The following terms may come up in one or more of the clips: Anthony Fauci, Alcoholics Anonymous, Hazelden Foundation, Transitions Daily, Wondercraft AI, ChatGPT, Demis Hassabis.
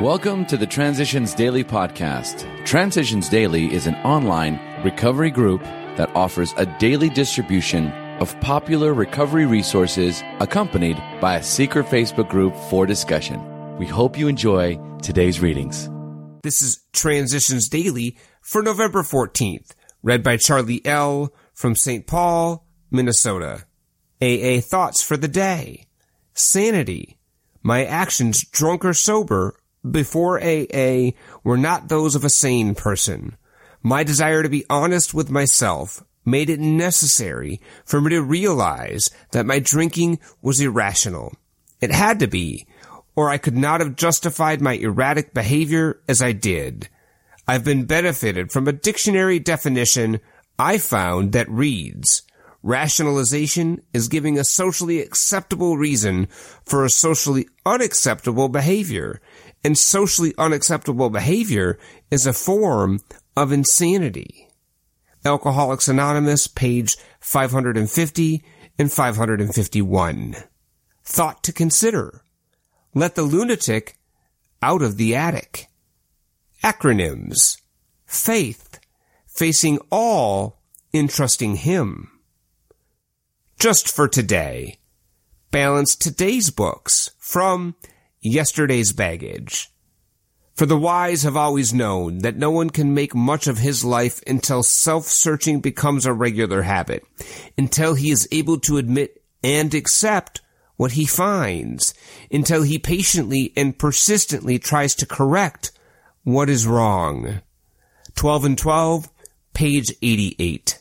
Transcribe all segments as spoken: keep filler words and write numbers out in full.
Welcome to the Transitions Daily podcast. Transitions Daily is an online recovery group that offers a daily distribution of popular recovery resources accompanied by a secret Facebook group for discussion. We hope you enjoy today's readings. This is Transitions Daily for November fourteenth, read by Charlie L. from Saint Paul, Minnesota. A A thoughts for the day. Sanity. My actions, drunk or sober, before A A were not those of a sane person. My desire to be honest with myself made it necessary for me to realize that my drinking was irrational. It had to be, or I could not have justified my erratic behavior as I did. I've been benefited from a dictionary definition I found that reads, rationalization is giving a socially acceptable reason for a socially unacceptable behavior, and socially unacceptable behavior is a form of insanity. Alcoholics Anonymous, page five hundred fifty and five hundred fifty-one. Thought to consider. Let the lunatic out of the attic. Acronyms. Faith. Facing all in trusting him. Just for today. Balance today's books from yesterday's baggage. For the wise have always known that no one can make much of his life until self-searching becomes a regular habit, until he is able to admit and accept what he finds, until he patiently and persistently tries to correct what is wrong. twelve and twelve, page eighty-eight.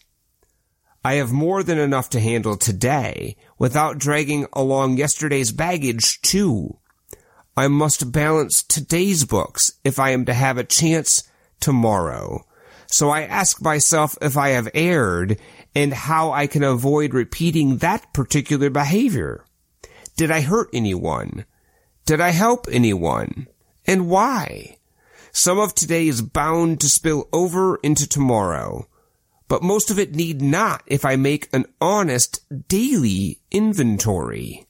I have more than enough to handle today without dragging along yesterday's baggage, too. I must balance today's books if I am to have a chance tomorrow. So I ask myself if I have erred and how I can avoid repeating that particular behavior. Did I hurt anyone? Did I help anyone? And why? Some of today is bound to spill over into tomorrow. But most of it need not if I make an honest daily inventory.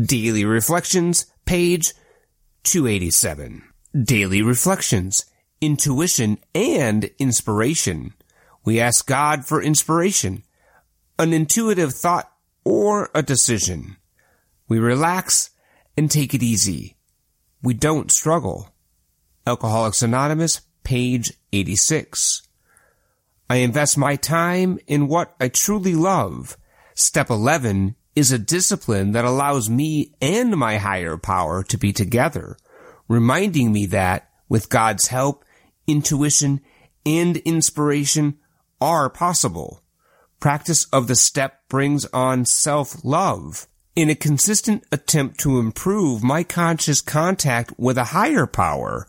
Daily Reflections, page two eighty-seven. Daily Reflections, Intuition and Inspiration. We ask God for inspiration, an intuitive thought, or a decision. We relax and take it easy. We don't struggle. Alcoholics Anonymous, page eighty-six. I invest my time in what I truly love. Step eleven is a discipline that allows me and my higher power to be together, reminding me that, with God's help, intuition and inspiration are possible. Practice of the step brings on self-love. In a consistent attempt to improve my conscious contact with a higher power,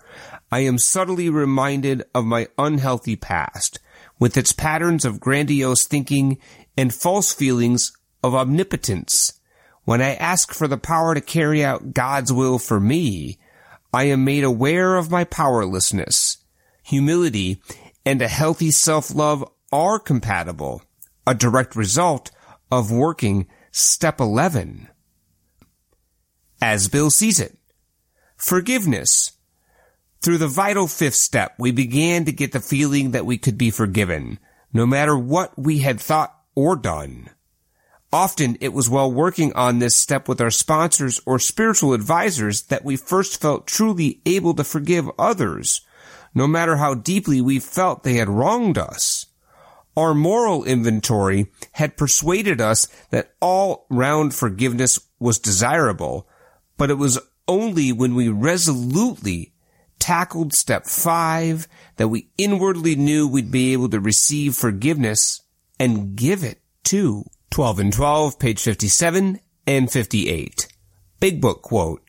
I am subtly reminded of my unhealthy past, with its patterns of grandiose thinking and false feelings of omnipotence. When I ask for the power to carry out God's will for me, I am made aware of my powerlessness. Humility and a healthy self-love are compatible, a direct result of working step eleven. As Bill sees it, forgiveness. Through the vital fifth step, we began to get the feeling that we could be forgiven, no matter what we had thought or done. Often, it was while working on this step with our sponsors or spiritual advisors that we first felt truly able to forgive others, no matter how deeply we felt they had wronged us. Our moral inventory had persuaded us that all-round forgiveness was desirable, but it was only when we resolutely tackled step five that we inwardly knew we'd be able to receive forgiveness and give it too. twelve and twelve, page fifty-seven and fifty-eight. Big Book quote,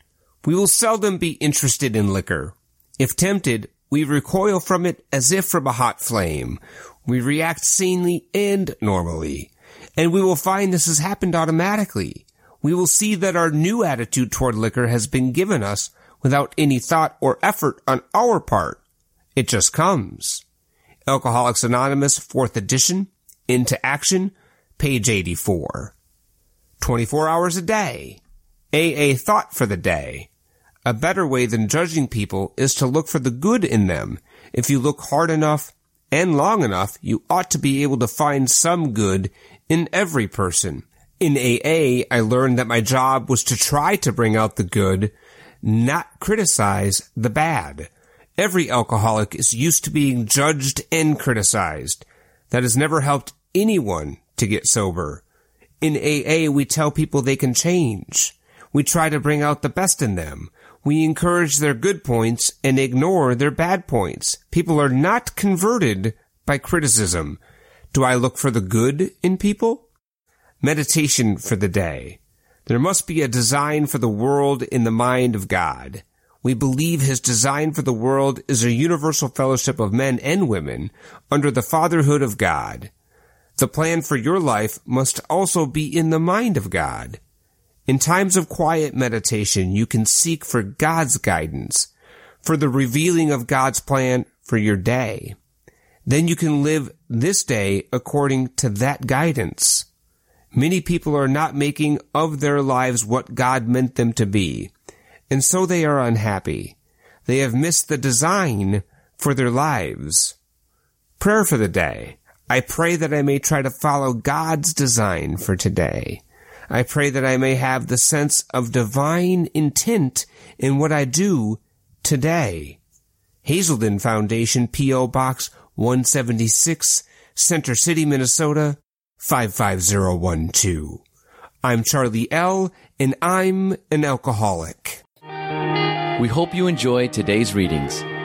"We will seldom be interested in liquor. If tempted, we recoil from it as if from a hot flame. We react sanely and normally, and we will find this has happened automatically. We will see that our new attitude toward liquor has been given us without any thought or effort on our part. It just comes." Alcoholics Anonymous, fourth edition, Into Action, page eighty-four. twenty-four hours a day. A A thought for the day. A better way than judging people is to look for the good in them. If you look hard enough and long enough, you ought to be able to find some good in every person. In A A, I learned that my job was to try to bring out the good, not criticize the bad. Every alcoholic is used to being judged and criticized. That has never helped anyone to get sober. In A A, we tell people they can change. We try to bring out the best in them. We encourage their good points and ignore their bad points. People are not converted by criticism. Do I look for the good in people? Meditation for the day. There must be a design for the world in the mind of God. We believe his design for the world is a universal fellowship of men and women under the fatherhood of God. The plan for your life must also be in the mind of God. In times of quiet meditation, you can seek for God's guidance, for the revealing of God's plan for your day. Then you can live this day according to that guidance. Many people are not making of their lives what God meant them to be, and so they are unhappy. They have missed the design for their lives. Prayer for the day. I pray that I may try to follow God's design for today. I pray that I may have the sense of divine intent in what I do today. Hazelden Foundation, P O. Box one seventy-six, Center City, Minnesota, five five zero one two. I'm Charlie L., and I'm an alcoholic. We hope you enjoy today's readings.